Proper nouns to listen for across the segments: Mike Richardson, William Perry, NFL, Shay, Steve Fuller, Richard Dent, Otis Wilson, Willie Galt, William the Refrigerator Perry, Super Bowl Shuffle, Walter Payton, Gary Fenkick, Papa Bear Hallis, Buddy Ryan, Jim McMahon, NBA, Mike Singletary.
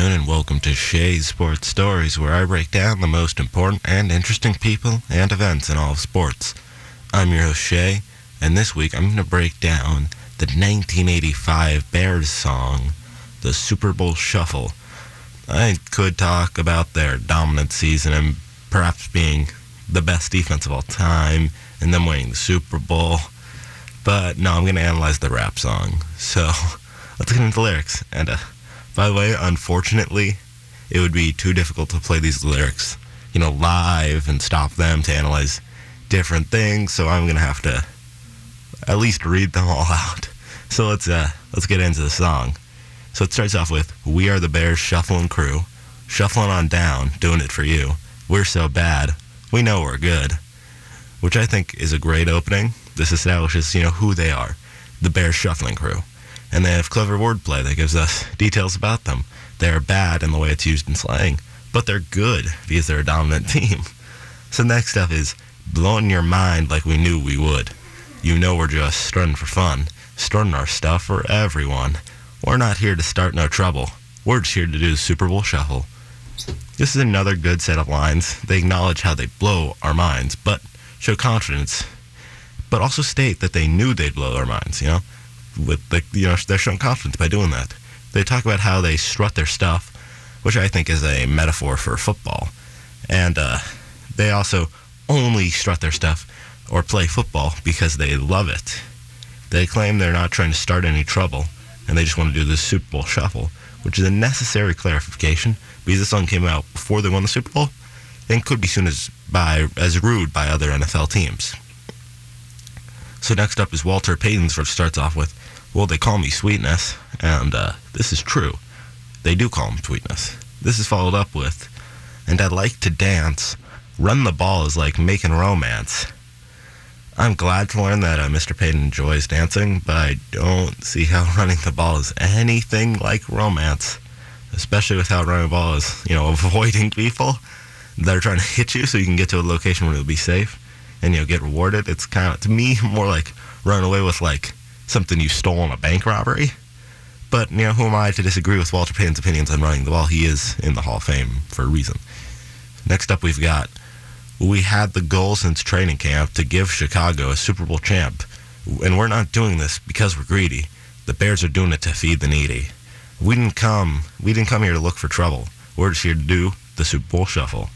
afternoon and welcome to Shay's Sports Stories, where I break down the most important and interesting people and events in all of sports. I'm your host, Shay, and this week I'm going to break down the 1985 Bears song, the Super Bowl Shuffle. I could talk about their dominant season and perhaps being the best defense of all time and them winning the Super Bowl, but no, I'm going to analyze the rap song. So let's get into the lyrics. And by the way, unfortunately, it would be too difficult to play these lyrics, live and stop them to analyze different things. So I'm going to have to at least read them all out. So let's get into the song. So it starts off with, "We are the Bears shuffling crew, shuffling on down, doing it for you. We're so bad, we know we're good," which I think is a great opening. This establishes, who they are, the Bears shuffling crew. And they have clever wordplay that gives us details about them. They are bad in the way it's used in slang, but they're good because they're a dominant team. So next up is, "Blowing your mind like we knew we would. You know we're just stunning for fun, stunning our stuff for everyone. We're not here to start no trouble. We're just here to do the Super Bowl shuffle." This is another good set of lines. They acknowledge how they blow our minds, but show confidence, but also state that they knew they'd blow our minds, they're showing confidence by doing that. They talk about how they strut their stuff, which I think is a metaphor for football. And they also only strut their stuff or play football because they love it. They claim they're not trying to start any trouble, and they just want to do the Super Bowl shuffle, which is a necessary clarification because this song came out before they won the Super Bowl and could be seen as rude by other NFL teams. So next up is Walter Payton's, which starts off with, "Well, they call me Sweetness," and this is true. They do call him Sweetness. This is followed up with, "And I like to dance. Run the ball is like making romance." I'm glad to learn that Mr. Payton enjoys dancing, but I don't see how running the ball is anything like romance, especially with how running the ball is, avoiding people that are trying to hit you so you can get to a location where you'll be safe and get rewarded. It's kind of, to me, more like running away with something you stole in a bank robbery. But who am I to disagree with Walter Payton's opinions on running the ball? He is in the Hall of Fame for a reason. Next up, we've got, "We had the goal since training camp to give Chicago a Super Bowl champ, and we're not doing this because we're greedy. The Bears are doing it to feed the needy. We didn't come here to look for trouble. We're just here to do the Super Bowl shuffle."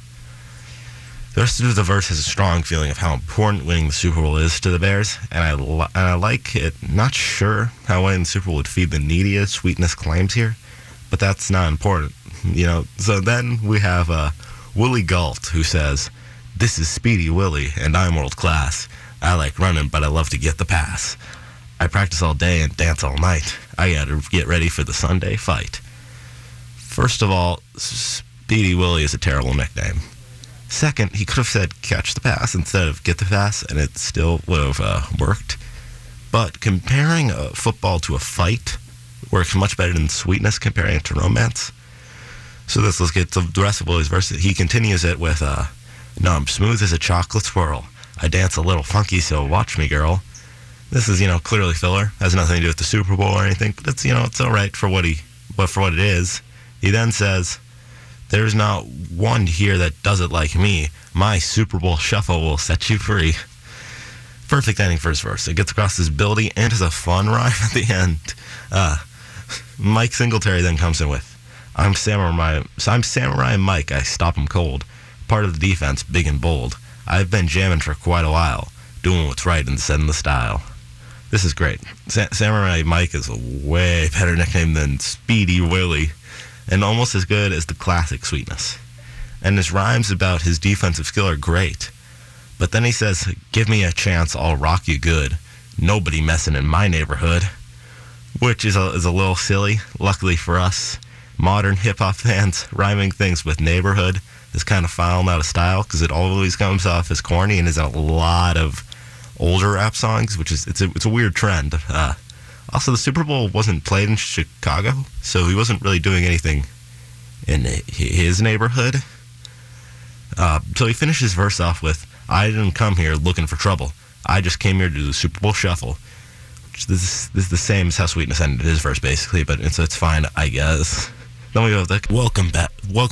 The rest of the verse has a strong feeling of how important winning the Super Bowl is to the Bears, and I like it. Not sure how winning the Super Bowl would feed the needy, as Sweetness claims here, but that's not important. So then we have Willie Galt, who says, "This is Speedy Willie, and I'm world class. I like running, but I love to get the pass. I practice all day and dance all night. I gotta get ready for the Sunday fight." First of all, Speedy Willie is a terrible nickname. Second, he could have said "catch the pass" instead of "get the pass," and it still would have worked. But comparing football to a fight works much better than Sweetness comparing it to romance. So let's get to the rest of Willie's verse. He continues it with, "No, I'm smooth as a chocolate swirl. I dance a little funky, so watch me, girl." This is, clearly filler. Has nothing to do with the Super Bowl or anything, but it's, it's all right for what it is. He then says, "There's not one here that does it like me. My Super Bowl shuffle will set you free." Perfect ending for his verse. It gets across his ability and is a fun rhyme at the end. Mike Singletary then comes in with, I'm Samurai Mike. I stop him cold. Part of the defense, big and bold. I've been jamming for quite a while, doing what's right and setting the style." This is great. Samurai Mike is a way better nickname than Speedy Willie, and almost as good as the classic Sweetness. And his rhymes about his defensive skill are great. But then he says, "Give me a chance, I'll rock you good. Nobody messing in my neighborhood." Which is a little silly. Luckily for us, modern hip-hop fans, rhyming things with neighborhood is kind of foul and out of style, because it always comes off as corny and is a lot of older rap songs, which is it's a weird trend. Also, the Super Bowl wasn't played in Chicago, so he wasn't really doing anything in his neighborhood. So he finished his verse off with, "I didn't come here looking for trouble. I just came here to do the Super Bowl shuffle." Which this is the same as how Sweetness ended his verse, basically, but it's fine, I guess. Then we go back. Welcome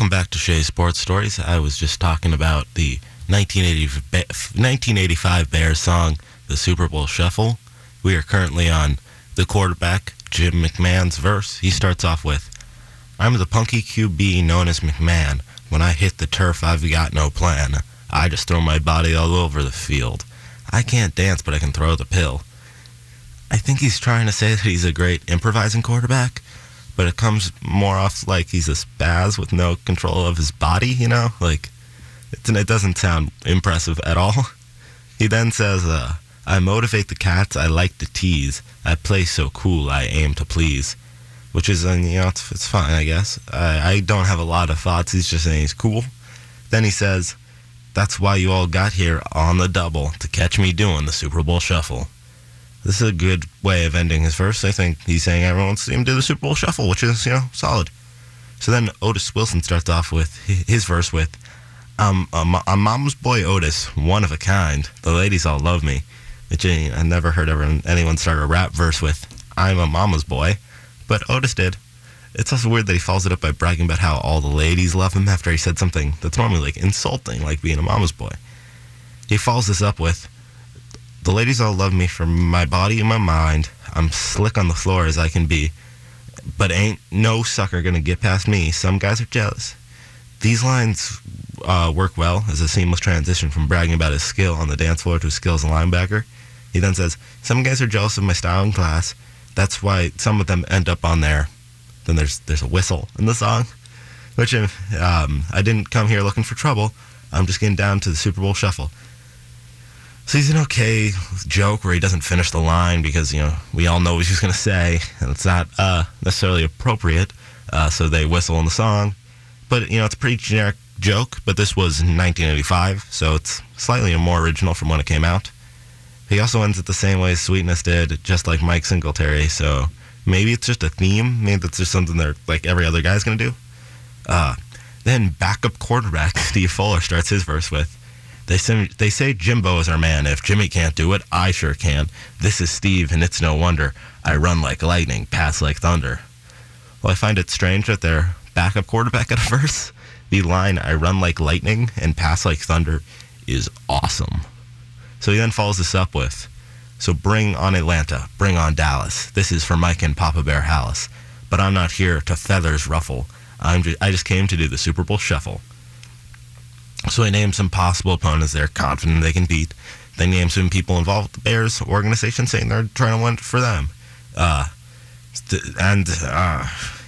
back to Shay's Sports Stories. I was just talking about the 1985 Bears song, The Super Bowl Shuffle. We are currently on the quarterback, Jim McMahon's verse. He starts off with, I'm the punky QB known as McMahon. When I hit the turf, I've got no plan. I just throw my body all over the field. I can't dance, but I can throw the pill. I think he's trying to say that he's a great improvising quarterback, but it comes more off like he's a spaz with no control of his body, you know? Like, it doesn't sound impressive at all. He then says, I motivate the cats, I like to tease. I play so cool, I aim to please. Which is, you know, it's fine, I guess. I don't have a lot of thoughts, he's just saying he's cool. Then he says, that's why you all got here on the double, to catch me doing the Super Bowl Shuffle. This is a good way of ending his verse. I think he's saying everyone seemed to do the Super Bowl Shuffle, which is, you know, solid. So then Otis Wilson starts off with his verse with, I'm Mom's boy Otis, one of a kind. The ladies all love me. Which I never heard anyone start a rap verse with, I'm a mama's boy, but Otis did. It's also weird that he follows it up by bragging about how all the ladies love him after he said something that's normally like insulting, like being a mama's boy. He follows this up with, the ladies all love me for my body and my mind. I'm slick on the floor as I can be, but ain't no sucker gonna get past me. Some guys are jealous. These lines work well as a seamless transition from bragging about his skill on the dance floor to his skill as a linebacker. He then says, some guys are jealous of my style and class. That's why some of them end up on there. Then there's a whistle in the song, which I didn't come here looking for trouble. I'm just getting down to the Super Bowl Shuffle. So he's an okay joke where he doesn't finish the line because, you know, we all know what he's going to say, and it's not necessarily appropriate, so they whistle in the song. But, you know, it's a pretty generic joke, but this was 1985, so it's slightly more original from when it came out. He also ends it the same way Sweetness did, just like Mike Singletary, so maybe it's just a theme. Maybe that's just something that, like, every other guy's going to do. Then backup quarterback Steve Fuller starts his verse with, they say Jimbo is our man. If Jimmy can't do it, I sure can. This is Steve, and it's no wonder. I run like lightning, pass like thunder. Well, I find it strange that their backup quarterback at a verse, the line, I run like lightning and pass like thunder, is awesome. So he then follows this up with, so bring on Atlanta, bring on Dallas. This is for Mike and Papa Bear Hallis. But I'm not here to feathers ruffle. I just came to do the Super Bowl Shuffle. So he names some possible opponents they're confident they can beat. They name some people involved with the Bears organization saying they're trying to win for them.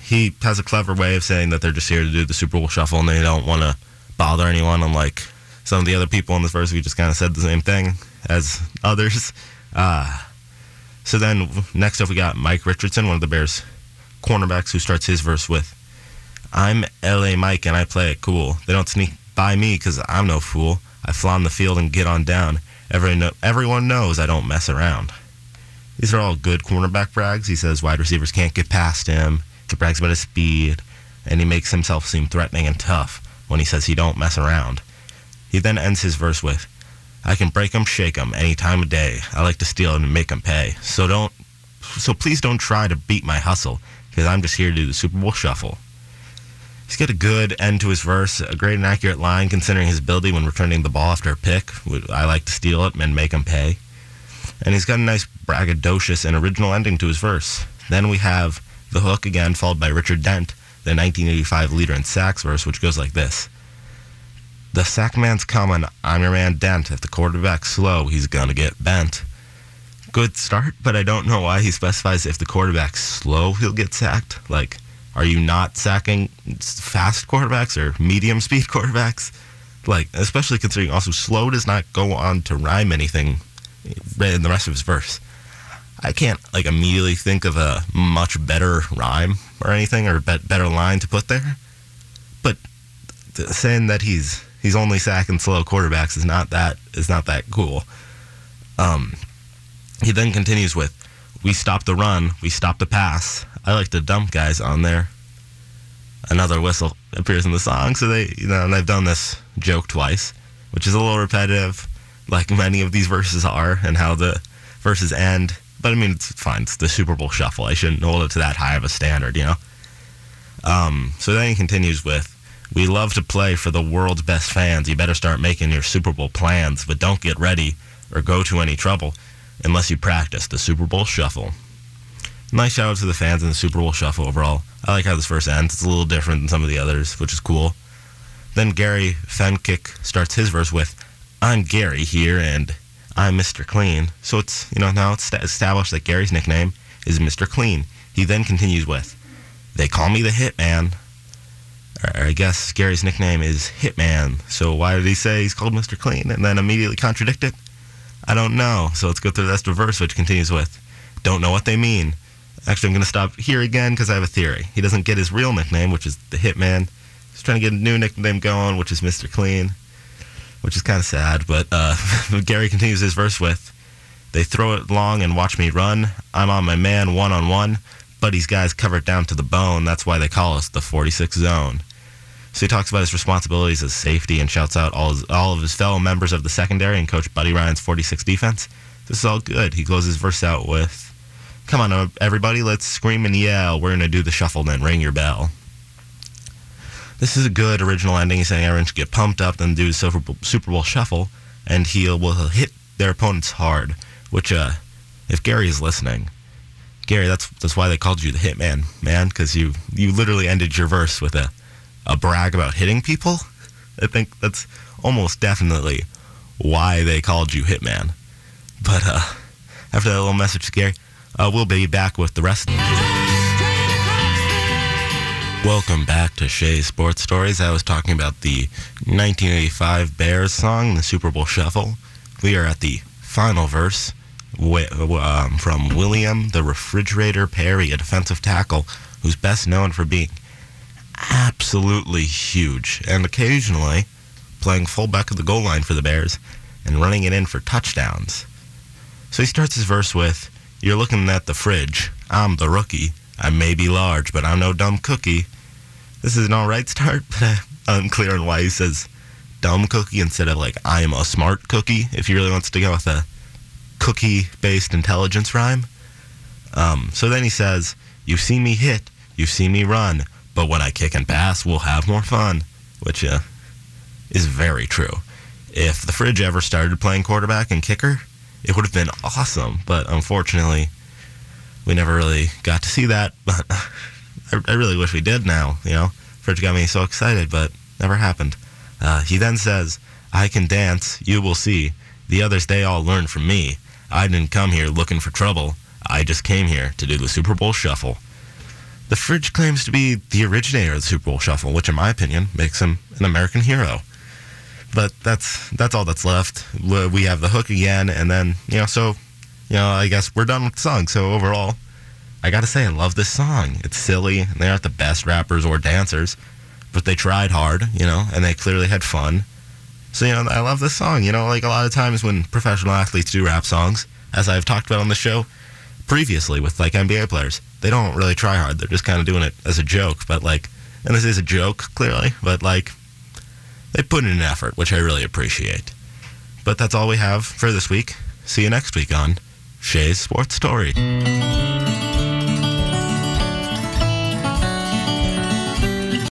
He has a clever way of saying that they're just here to do the Super Bowl Shuffle and they don't want to bother anyone, unlike some of the other people in this verse, we just kind of said the same thing as others. So then next up we got Mike Richardson, one of the Bears cornerbacks, who starts his verse with, I'm L.A. Mike and I play it cool. They don't sneak by me because I'm no fool. I flaunt the field and get on down. Everyone knows I don't mess around. These are all good cornerback brags. He says wide receivers can't get past him. He brags about his speed, and he makes himself seem threatening and tough when he says he don't mess around. He then ends his verse with, I can break 'em, shake 'em any time of day. I like to steal and make 'em pay. So please don't try to beat my hustle, because I'm just here to do the Super Bowl Shuffle. He's got a good end to his verse, a great and accurate line considering his ability when returning the ball after a pick. I like to steal it and make 'em pay. And he's got a nice braggadocious and original ending to his verse. Then we have the hook again, followed by Richard Dent, the 1985 leader in sacks verse, which goes like this. The sack man's coming. I'm your man Dent. If the quarterback's slow, he's going to get bent. Good start, but I don't know why he specifies if the quarterback's slow, he'll get sacked. Like, are you not sacking fast quarterbacks or medium-speed quarterbacks? Like, especially considering also slow does not go on to rhyme anything in the rest of his verse. I can't, like, immediately think of a much better rhyme or anything or better line to put there. But saying that he's only sacking slow quarterbacks is not that cool. He then continues with, we stop the run, we stop the pass. I like to dump guys on there. Another whistle appears in the song, so they, you know, and they've done this joke twice, which is a little repetitive, like many of these verses are, and how the verses end. But I mean, it's fine. It's the Super Bowl Shuffle. I shouldn't hold it to that high of a standard, you know. So then he continues with, "We love to play for the world's best fans. You better start making your Super Bowl plans, but don't get ready or go to any trouble unless you practice the Super Bowl Shuffle." Nice shout out to the fans in the Super Bowl Shuffle overall. I like how this verse ends. It's a little different than some of the others, which is cool. Then Gary Fenkick starts his verse with, "I'm Gary here, and I'm Mr. Clean." So it's, you know, now it's established that Gary's nickname is Mr. Clean. He then continues with, "They call me the Hitman." I guess Gary's nickname is Hitman, so why did he say he's called Mr. Clean and then immediately contradict it? I don't know. So let's go through the rest of the verse, which continues with, "Don't know what they mean." Actually, I'm going to stop here again because I have a theory. He doesn't get his real nickname, which is the Hitman. He's trying to get a new nickname going, which is Mr. Clean, which is kind of sad. But Gary continues his verse with, "They throw it long and watch me run. I'm on my man one-on-one. Buddy's guys covered down to the bone. That's why they call us the 46 zone." So he talks about his responsibilities as safety and shouts out all of his fellow members of the secondary and Coach Buddy Ryan's 46 defense. This is all good. He closes his verse out with, "Come on, everybody, let's scream and yell. We're going to do the shuffle, then ring your bell." This is a good original ending. He's saying everyone should get pumped up, then do the Super Bowl Shuffle, and he will hit their opponents hard, which if Gary is listening, Gary, that's why they called you the Hitman, man, because you literally ended your verse with a brag about hitting people. I think that's almost definitely why they called you Hitman. But after that little message to Gary, we'll be back with the rest. Welcome back to Shay's Sports Stories. I was talking about the 1985 Bears song, the Super Bowl Shuffle. We are at the final verse. From William the Refrigerator Perry, a defensive tackle who's best known for being absolutely huge and occasionally playing fullback at the goal line for the Bears and running it in for touchdowns. So he starts his verse with, "You're looking at the fridge. I'm the rookie. I may be large, but I'm no dumb cookie." This is an all right start, but I'm unclear on why he says dumb cookie instead of like I'm a smart cookie, if he really wants to go with a cookie-based intelligence rhyme. So then he says, "You've seen me hit, you've seen me run, but when I kick and pass, we'll have more fun," which is very true. If the fridge ever started playing quarterback and kicker, it would have been awesome, but unfortunately, we never really got to see that, but I really wish we did now, you know? Fridge got me so excited, but never happened. He then says, "I can dance, you will see. The others, they all learn from me. I didn't come here looking for trouble. I just came here to do the Super Bowl Shuffle." The fridge claims to be the originator of the Super Bowl Shuffle, which, in my opinion, makes him an American hero. But that's all that's left. We have the hook again, and then, I guess we're done with the song. So overall, I got to say I love this song. It's silly, and they aren't the best rappers or dancers, but they tried hard, and they clearly had fun. So, I love this song. Like a lot of times when professional athletes do rap songs, as I've talked about on the show previously with, like, NBA players, they don't really try hard. They're just kind of doing it as a joke. But, like, and this is a joke, clearly, but, like, they put in an effort, which I really appreciate. But that's all we have for this week. See you next week on Shay's Sports Story.